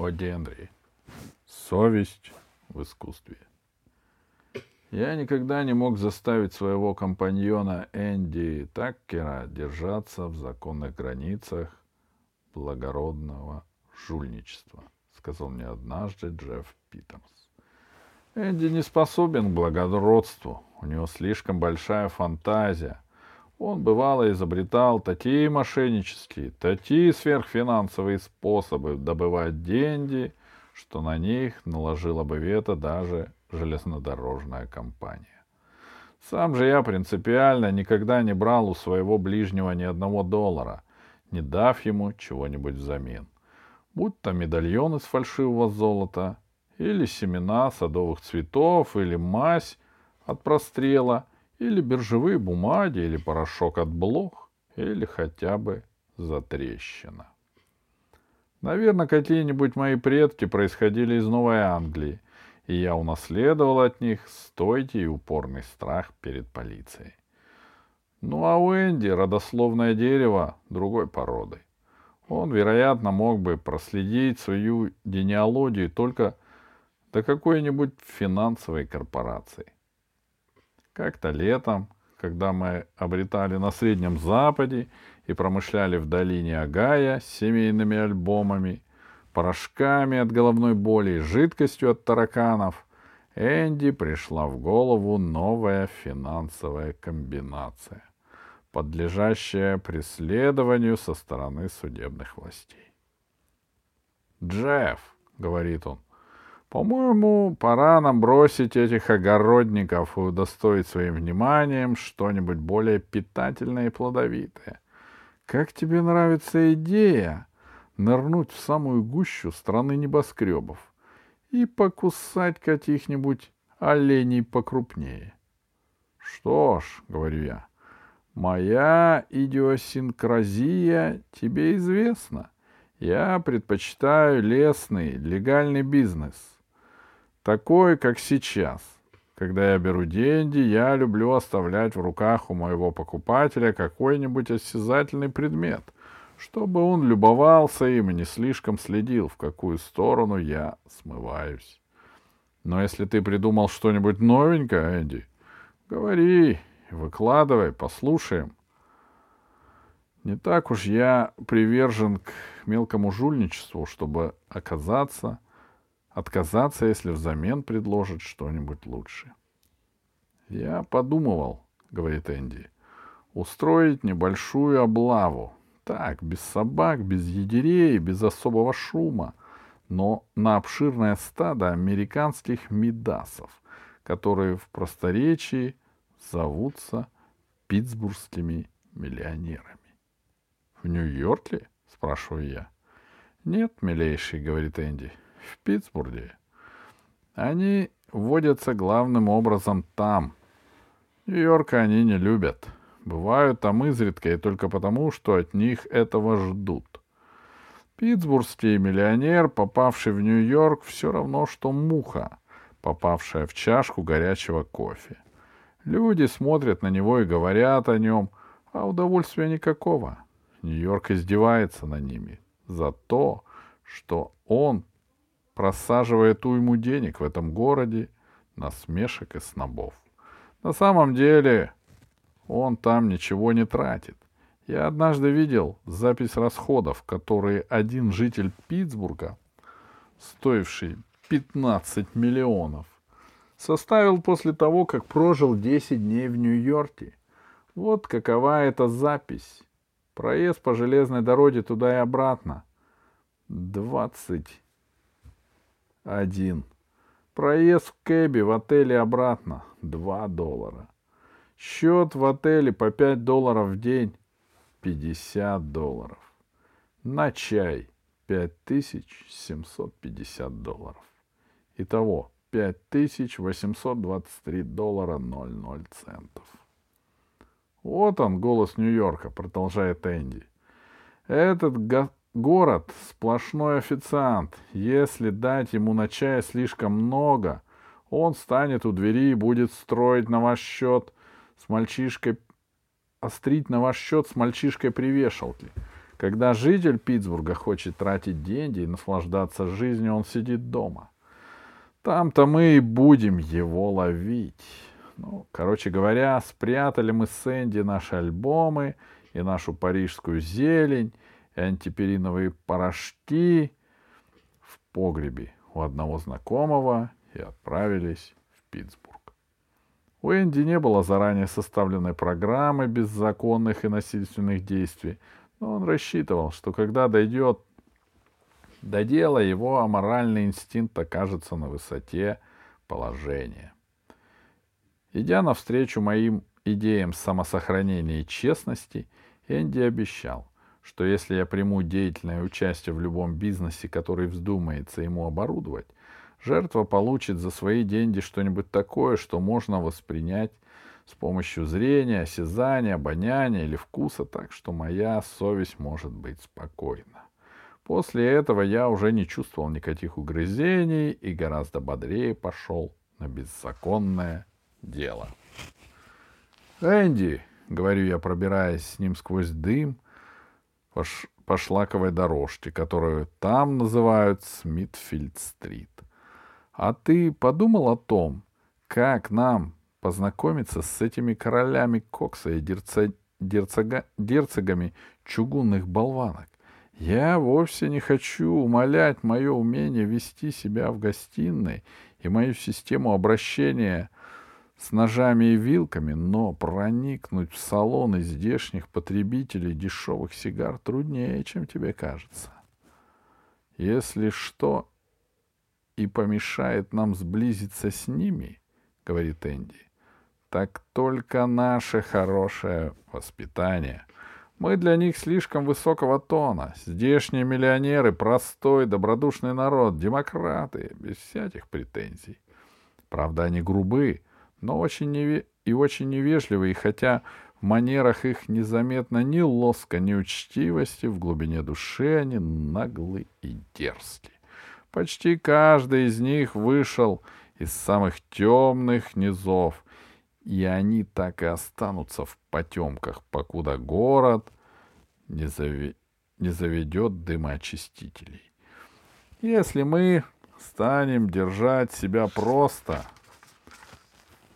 О, Генри, совесть в искусстве. Я никогда не мог заставить своего компаньона Энди Таккера держаться в законных границах благородного жульничества, сказал мне однажды Джефф Питерс. Энди не способен к благородству, у него слишком большая фантазия. Он, бывало, изобретал такие мошеннические, такие сверхфинансовые способы добывать деньги, что на них наложила бы вето даже железнодорожная компания. Сам же я принципиально никогда не брал у своего ближнего ни одного $1, не дав ему чего-нибудь взамен, будь то медальон из фальшивого золота, или семена садовых цветов, или мазь от прострела, или биржевые бумаги, или порошок от блох, или хотя бы затрещина. Наверное, какие-нибудь мои предки происходили из Новой Англии, и я унаследовал от них стойкий и упорный страх перед полицией. Ну а у Энди родословное дерево другой породы. Он, вероятно, мог бы проследить свою генеалогию только до какой-нибудь финансовой корпорации. Как-то летом, когда мы обретали на Среднем Западе и промышляли в долине Огайо с семейными альбомами, порошками от головной боли и жидкостью от тараканов, Энди пришла в голову новая финансовая комбинация, подлежащая преследованию со стороны судебных властей. «Джефф, — говорит он, — по-моему, пора нам бросить этих огородников и удостоить своим вниманием что-нибудь более питательное и плодовитое. Как тебе нравится идея нырнуть в самую гущу страны небоскребов и покусать каких-нибудь оленей покрупнее?» «Что ж, — говорю я, — моя идиосинкразия тебе известна. Я предпочитаю лесный, легальный бизнес, такой, как сейчас. Когда я беру деньги, я люблю оставлять в руках у моего покупателя какой-нибудь осязательный предмет, чтобы он любовался им и не слишком следил, в какую сторону я смываюсь. Но если ты придумал что-нибудь новенькое, Энди, говори, выкладывай, послушаем. Не так уж я привержен к мелкому жульничеству, чтобы отказаться, если взамен предложат что-нибудь лучше». «Я подумывал, — говорит Энди, — устроить небольшую облаву. Так, без собак, без егерей, без особого шума, но на обширное стадо американских мидасов, которые в просторечии зовутся питтсбургскими миллионерами». «В Нью-Йорке?» — спрашиваю я. «Нет, милейший, — говорит Энди, — в Питтсбурге. Они водятся главным образом там. Нью-Йорка они не любят. Бывают там изредка и только потому, что от них этого ждут. Питтсбургский миллионер, попавший в Нью-Йорк, все равно, что муха, попавшая в чашку горячего кофе. Люди смотрят на него и говорят о нем, а удовольствия никакого. Нью-Йорк издевается над ними за то, что он просаживает уйму денег в этом городе, насмешек и снобов. На самом деле он там ничего не тратит. Я однажды видел запись расходов, которые один житель Питтсбурга, стоивший 15 миллионов, составил после того, как прожил 10 дней в Нью-Йорке. Вот какова эта запись. Проезд по железной дороге туда и обратно — 21. Проезд в кэбе в отеле обратно — $2. Счет в отеле по $5 в день — $50. На чай — $5750. Итого $5823.00. «Вот он, голос Нью-Йорка, — продолжает Энди. — Этот город сплошной официант. Если дать ему на чай слишком много, он станет у двери и будет острить на ваш счет с мальчишкой при вешалке, Когда житель Питтсбурга хочет тратить деньги и наслаждаться жизнью, он сидит дома. Там-то мы и будем его ловить. Ну, короче говоря, спрятали мы с Энди наши альбомы и нашу парижскую зелень, и антипериновые порошки в погребе у одного знакомого и отправились в Питтсбург. У Энди не было заранее составленной программы беззаконных и насильственных действий, но он рассчитывал, что когда дойдет до дела, его аморальный инстинкт окажется на высоте положения. Идя навстречу моим идеям самосохранения и честности, Энди обещал, что если я приму деятельное участие в любом бизнесе, который вздумается ему оборудовать, жертва получит за свои деньги что-нибудь такое, что можно воспринять с помощью зрения, осязания, обоняния или вкуса, так что моя совесть может быть спокойна. После этого я уже не чувствовал никаких угрызений и гораздо бодрее пошел на беззаконное дело. «Энди», — говорю я, пробираясь с ним сквозь дым по шлаковой дорожке, которую там называют Смитфильд-стрит, «а ты подумал о том, как нам познакомиться с этими королями кокса и герцогами чугунных болванок? Я вовсе не хочу умалять мое умение вести себя в гостиной и мою систему обращения с ножами и вилками, но проникнуть в салоны здешних потребителей дешевых сигар труднее, чем тебе кажется. Если что и помешает нам сблизиться с ними, — говорит Энди, — так только наше хорошее воспитание. Мы для них слишком высокого тона. Здешние миллионеры — простой, добродушный народ, демократы, без всяких претензий. Правда, они грубы, но очень невежливы, и хотя в манерах их незаметно ни лоска, ни учтивости, в глубине души они наглы и дерзки. Почти каждый из них вышел из самых темных низов, и они так и останутся в потемках, покуда город не заведет дымоочистителей. Если мы станем держать себя просто,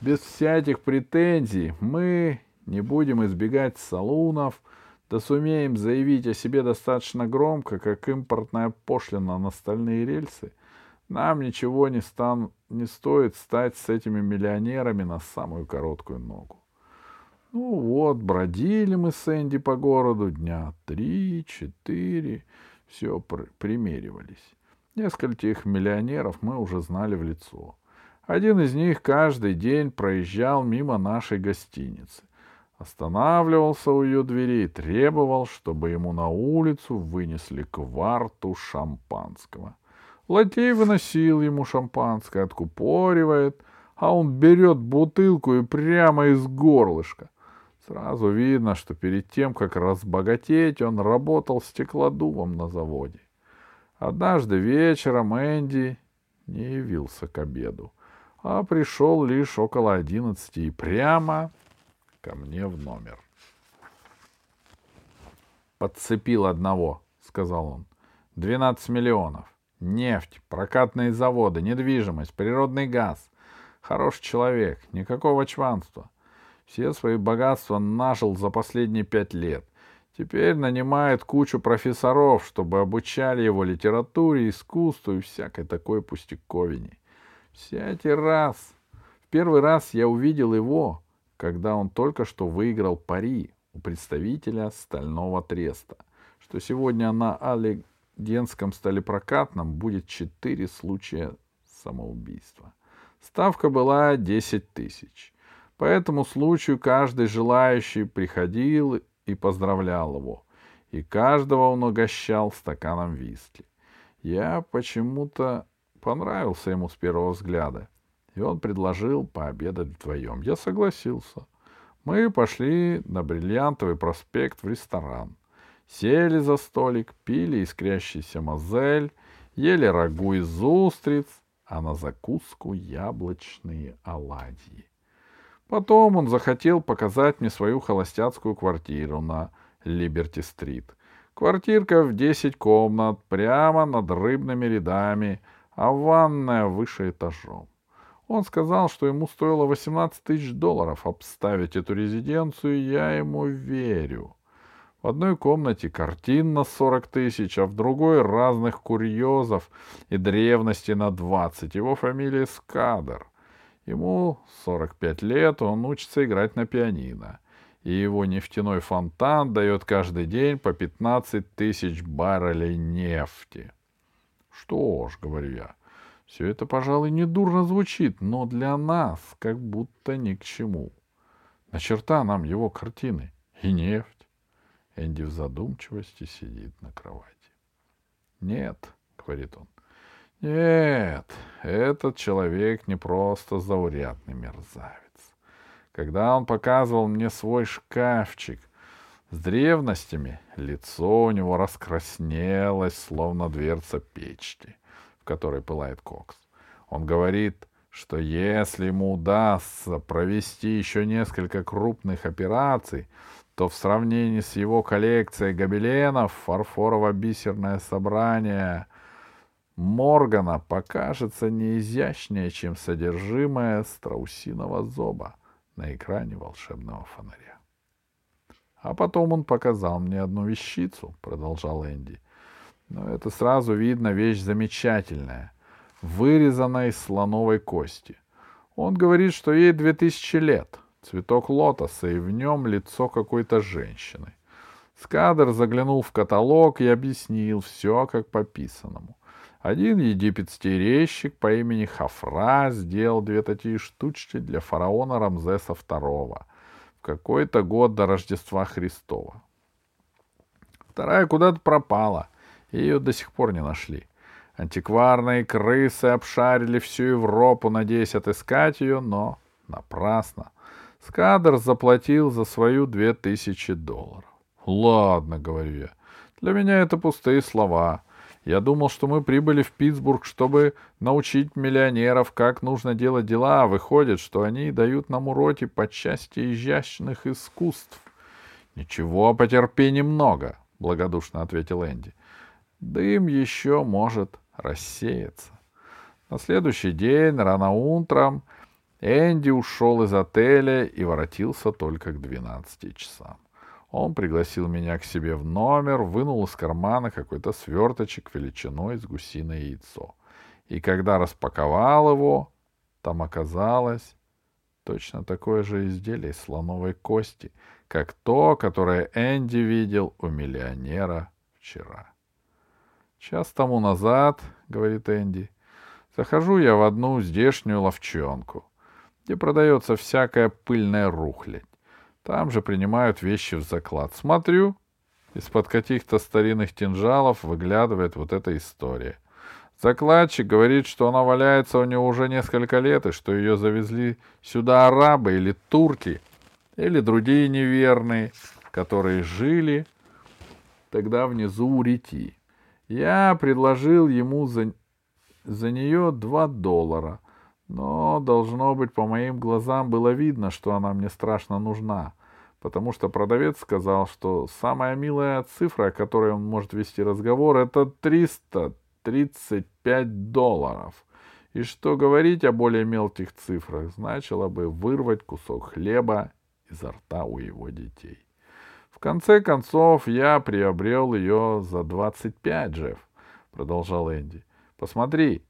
без всяких претензий, мы не будем избегать салунов, да сумеем заявить о себе достаточно громко, как импортная пошлина на стальные рельсы, нам ничего не стоит стать с этими миллионерами на самую короткую ногу. Ну вот, бродили мы с Энди по городу дня 3-4, все примеривались. Нескольких миллионеров мы уже знали в лицо. Один из них каждый день проезжал мимо нашей гостиницы, останавливался у ее двери и требовал, чтобы ему на улицу вынесли кварту шампанского. Лакей выносил ему шампанское, откупоривает, а он берет бутылку и прямо из горлышка. Сразу видно, что перед тем, как разбогатеть, он работал стеклодувом на заводе. Однажды вечером Энди не явился к обеду, а пришел лишь около 11 и прямо ко мне в номер. «Подцепил одного», — сказал он, — $12 миллионов. Нефть, прокатные заводы, недвижимость, природный газ. Хороший человек, никакого чванства. Все свои богатства нажил за последние 5 лет. Теперь нанимает кучу профессоров, чтобы обучали его литературе, искусству и всякой такой пустяковине. В первый раз я увидел его, когда он только что выиграл пари у представителя стального треста, что сегодня на Алигенском Сталепрокатном будет 4 случая самоубийства. Ставка была 10 тысяч. По этому случаю каждый желающий приходил и поздравлял его, и каждого он угощал стаканом виски. Я почему-то понравился ему с первого взгляда, и он предложил пообедать вдвоем. Я согласился. Мы пошли на Бриллиантовый проспект в ресторан. Сели за столик, пили искрящийся мозель, ели рагу из устриц, а на закуску яблочные оладьи. Потом он захотел показать мне свою холостяцкую квартиру на Либерти-стрит, Квартирка в 10 комнат, прямо над рыбными рядами, а ванная выше этажом. Он сказал, что ему стоило $18 тысяч обставить эту резиденцию, и я ему верю. В одной комнате картин на 40 тысяч, а в другой разных курьезов и древности на 20. Его фамилия Скадр. Ему 45 лет, он учится играть на пианино. И его нефтяной фонтан дает каждый день по 15 тысяч баррелей нефти. Что ж, говорю я, все это, пожалуй, недурно звучит, но для нас как будто ни к чему. На черта нам его картины и нефть. Энди в задумчивости сидит на кровати. Нет, говорит он, нет, этот человек не просто заурядный мерзавец. Когда он показывал мне свой шкафчик с древностями, лицо у него раскраснелось, словно дверца печки, в которой пылает кокс. Он говорит, что если ему удастся провести еще несколько крупных операций, то в сравнении с его коллекцией гобеленов фарфорово-бисерное собрание Моргана покажется не изящнее, чем содержимое страусиного зоба на экране волшебного фонаря. А потом он показал мне одну вещицу, продолжал Энди. Но это сразу видно, вещь замечательная, вырезанная из слоновой кости. Он говорит, что ей 2000 лет, цветок лотоса, и в нем лицо какой-то женщины. Скадр заглянул в каталог и объяснил все как по писаному. Один египетский резчик по имени Хафра сделал 2 такие штучки для фараона Рамзеса Второго в какой-то год до Рождества Христова. 2 куда-то пропала, и ее до сих пор не нашли. Антикварные крысы обшарили всю Европу, надеясь отыскать ее, но напрасно. Скадр заплатил за свою $2000. «Ладно, — говорю я, — для меня это пустые слова». Я думал, что мы прибыли в Питтсбург, чтобы научить миллионеров, как нужно делать дела, а выходит, что они дают нам уроки по части изящных искусств. — Ничего, потерпи немного, — благодушно ответил Энди. — Дым еще может рассеяться. На следующий день, рано утром, Энди ушел из отеля и воротился только к 12 часам. Он пригласил меня к себе в номер, вынул из кармана какой-то сверточек величиной с гусиное яйцо. И когда распаковал его, там оказалось точно такое же изделие из слоновой кости, как то, которое Энди видел у миллионера вчера. «Час тому назад, — говорит Энди, — захожу я в одну здешнюю лавчонку, где продается всякая пыльная рухлядь. Там же принимают вещи в заклад. Смотрю, из-под каких-то старинных кинжалов выглядывает вот эта история. Закладчик говорит, что она валяется у него уже несколько лет, и что ее завезли сюда арабы или турки, или другие неверные, которые жили тогда внизу у реки. Я предложил ему за нее $2. Но, должно быть, по моим глазам было видно, что она мне страшно нужна, потому что продавец сказал, что самая милая цифра, о которой он может вести разговор, это $335, и что говорить о более мелких цифрах значило бы вырвать кусок хлеба изо рта у его детей. В конце концов, я приобрел ее за 25, Джефф, продолжал Энди. Посмотри.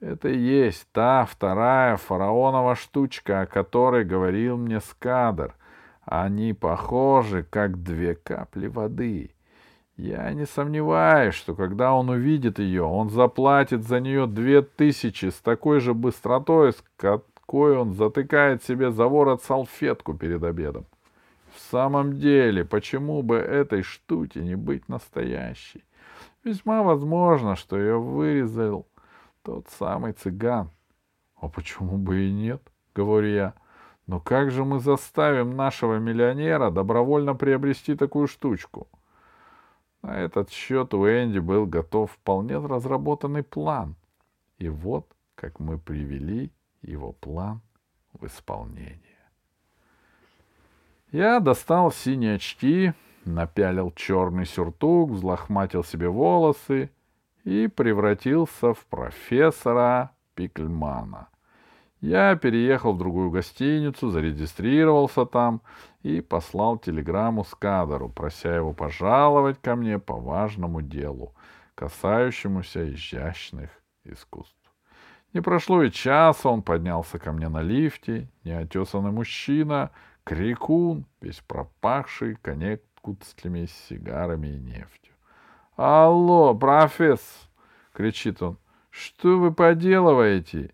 Это и есть та вторая фараонова штучка, о которой говорил мне Скадр. Они похожи, как 2 капли воды. Я не сомневаюсь, что когда он увидит ее, он заплатит за нее 2000 с такой же быстротой, с какой он затыкает себе за ворот салфетку перед обедом. В самом деле, почему бы этой штуке не быть настоящей? Весьма возможно, что ее вырезал тот самый цыган. — А почему бы и нет, — говорю я. — Но как же мы заставим нашего миллионера добровольно приобрести такую штучку? На этот счет у Энди был готов вполне разработанный план. И вот как мы привели его план в исполнение. Я достал синие очки, напялил черный сюртук, взлохматил себе волосы и превратился в профессора Пикльмана. Я переехал в другую гостиницу, зарегистрировался там и послал телеграмму Скадеру, прося его пожаловать ко мне по важному делу, касающемуся изящных искусств. Не прошло и часа, он поднялся ко мне на лифте, неотесанный мужчина, крикун, весь пропахший коньякутскими сигарами и нефтью. — Алло, профессор! — кричит он. — Что вы поделываете?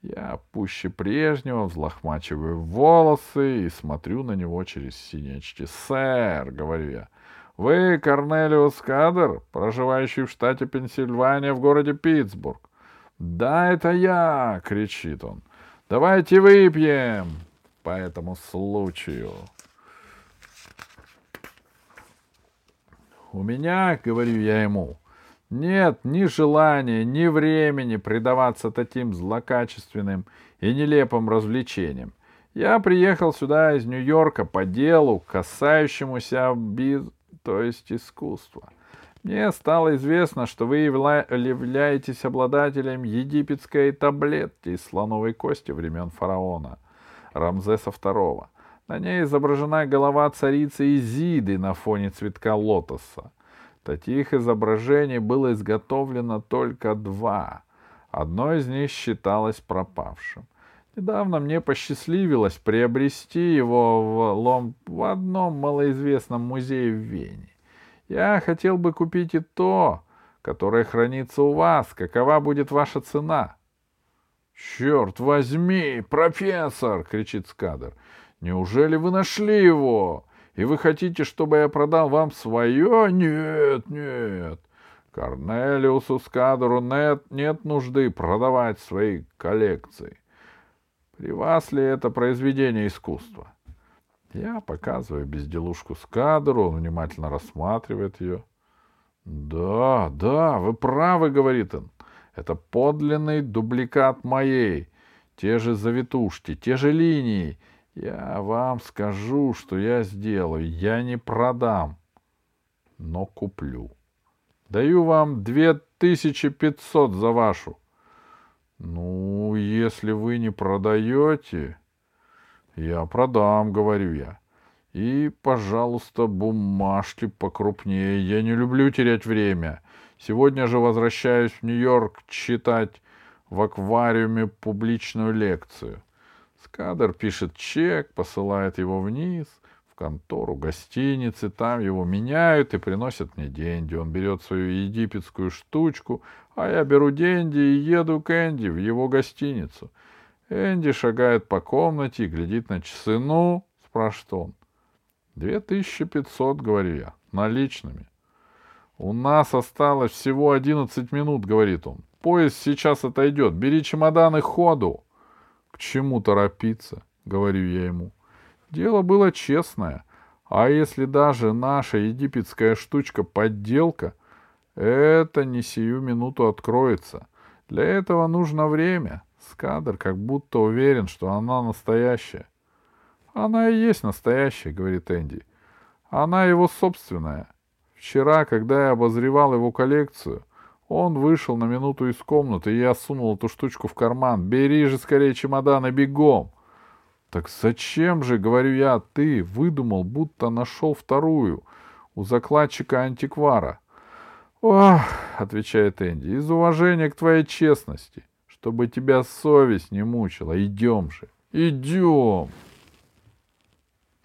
Я пуще прежнего взлохмачиваю волосы и смотрю на него через синие очки. — Сэр, — говорю я, — вы Корнелиус Кадр, проживающий в штате Пенсильвания в городе Питтсбург? — Да, это я! — кричит он. — Давайте выпьем по этому случаю. — У меня, — говорю я ему, — нет ни желания, ни времени предаваться таким злокачественным и нелепым развлечениям. Я приехал сюда из Нью-Йорка по делу, касающемуся искусства. Мне стало известно, что вы являетесь обладателем египетской таблетки из слоновой кости времен фараона Рамзеса Второго. На ней изображена голова царицы Изиды на фоне цветка лотоса. Таких изображений было изготовлено только 2. Одно из них считалось пропавшим. Недавно мне посчастливилось приобрести его в одном малоизвестном музее в Вене. Я хотел бы купить и то, которое хранится у вас. Какова будет ваша цена? — Черт возьми, профессор! — кричит Скадер. — Неужели вы нашли его? И вы хотите, чтобы я продал вам свое? Нет, нет. Корнелиусу Скадеру нет нужды продавать свои коллекции. При вас ли это произведение искусства? Я показываю безделушку Скадеру, он внимательно рассматривает ее. «Да, да, вы правы», — говорит он, — «это подлинный дубликат моей. Те же завитушки, те же линии. Я вам скажу, что я сделаю. Я не продам, но куплю. Даю вам 2500 за вашу». «Ну, если вы не продаете...» «Я продам», — говорю я. «И, пожалуйста, бумажки покрупнее. Я не люблю терять время. Сегодня же возвращаюсь в Нью-Йорк читать в аквариуме публичную лекцию». Скадер пишет чек, посылает его вниз, в контору гостиницы. Там его меняют и приносят мне деньги. Он берет свою египетскую штучку, а я беру деньги и еду к Энди в его гостиницу. Энди шагает по комнате и глядит на часы. «Ну?» — спрашивает он. 2500, — говорю я, — наличными. «У нас осталось всего 11 минут, — говорит он. — Поезд сейчас отойдет. Бери чемодан и ходу». «К чему торопиться?» — говорю я ему. «Дело было честное. А если даже наша египетская штучка — подделка, это не сию минуту откроется. Для этого нужно время». Скадер как будто уверен, что она настоящая. «Она и есть настоящая», — говорит Энди. «Она его собственная. Вчера, когда я обозревал его коллекцию, он вышел на минуту из комнаты, и я сунул эту штучку в карман. Бери же скорее чемодан и бегом!» «Так зачем же, — говорю я, — ты выдумал, будто нашел вторую у закладчика-антиквара?» «Ох, — отвечает Энди, — из уважения к твоей честности, чтобы тебя совесть не мучила. Идем же, идем!»